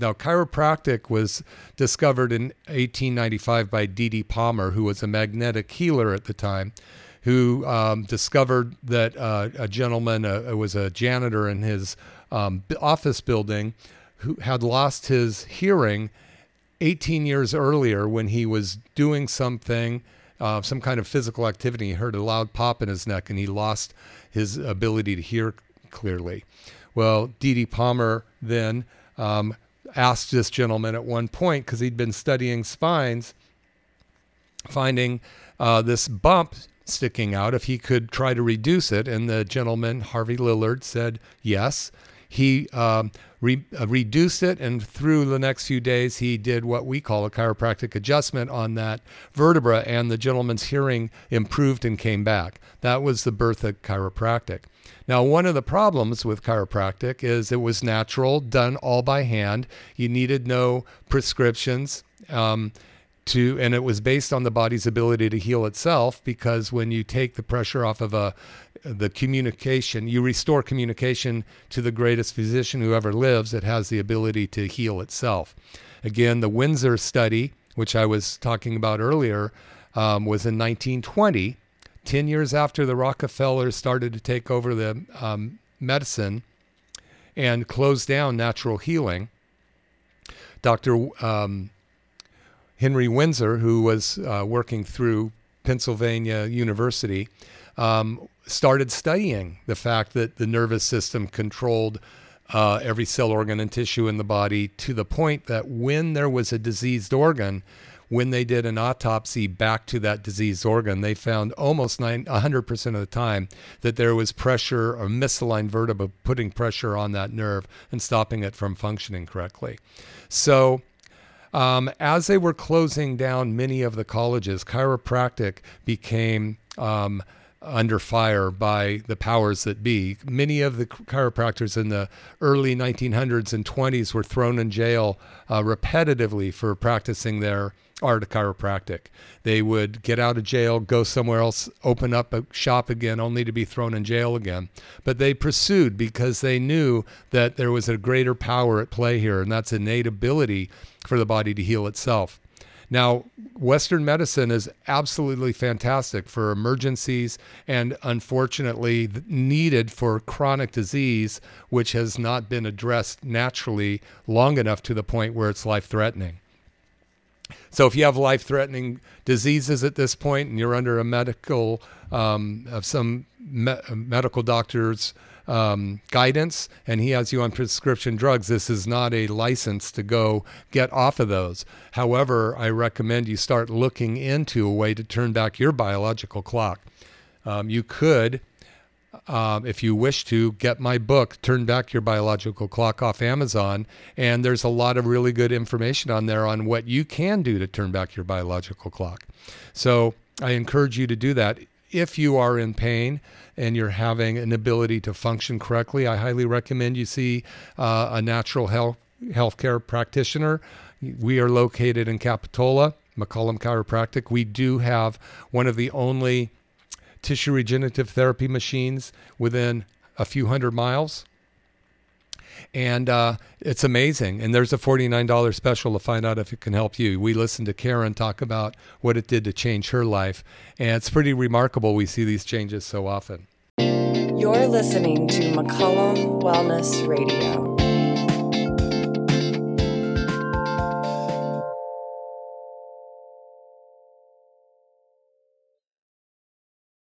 Now, chiropractic was discovered in 1895 by D.D. Palmer, who was a magnetic healer at the time, who discovered that a gentleman was a janitor in his office building who had lost his hearing 18 years earlier when he was doing something, some kind of physical activity. He heard a loud pop in his neck, and he lost his ability to hear clearly. Well, D.D. Palmer then asked this gentleman at one point, because he'd been studying spines, finding this bump sticking out, if he could try to reduce it. And the gentleman, Harvey Lillard, said yes. He reduced it, and through the next few days, he did what we call a chiropractic adjustment on that vertebra, and the gentleman's hearing improved and came back. That was the birth of chiropractic. Now, one of the problems with chiropractic is it was natural, done all by hand. You needed no prescriptions, and it was based on the body's ability to heal itself, because when you take the pressure off of the communication, you restore communication to the greatest physician who ever lives. It has the ability to heal itself. Again, the Windsor study, which I was talking about earlier, was in 1920, 10 years after the Rockefellers started to take over the medicine and close down natural healing. Dr. Henry Windsor, who was working through Pennsylvania University, started studying the fact that the nervous system controlled every cell, organ, and tissue in the body, to the point that when there was a diseased organ, when they did an autopsy back to that diseased organ, they found almost 100% of the time that there was pressure or misaligned vertebra putting pressure on that nerve and stopping it from functioning correctly. So as they were closing down many of the colleges, chiropractic became under fire by the powers that be. Many of the chiropractors in the early 1900s and 20s were thrown in jail repetitively for practicing their art of chiropractic. They would get out of jail, go somewhere else, open up a shop again, only to be thrown in jail again. But they pursued, because they knew that there was a greater power at play here, and that's innate ability for the body to heal itself. Now, Western medicine is absolutely fantastic for emergencies and, unfortunately, needed for chronic disease, which has not been addressed naturally long enough to the point where it's life-threatening. So if you have life-threatening diseases at this point and you're under a medical, of some medical doctor's guidance, and he has you on prescription drugs, this is not a license to go get off of those. However, I recommend you start looking into a way to turn back your biological clock. You could, if you wish to, get my book, Turn Back Your Biological Clock, off Amazon. And there's a lot of really good information on there on what you can do to turn back your biological clock. So I encourage you to do that. If you are in pain and you're having an ability to function correctly, I highly recommend you see a natural healthcare practitioner. We are located in Capitola, McCollum Chiropractic. We do have one of the only tissue regenerative therapy machines within a few hundred miles. And it's amazing. And there's a $49 special to find out if it can help you. We listened to Karen talk about what it did to change her life. And it's pretty remarkable. We see these changes so often. You're listening to McCollum Wellness Radio.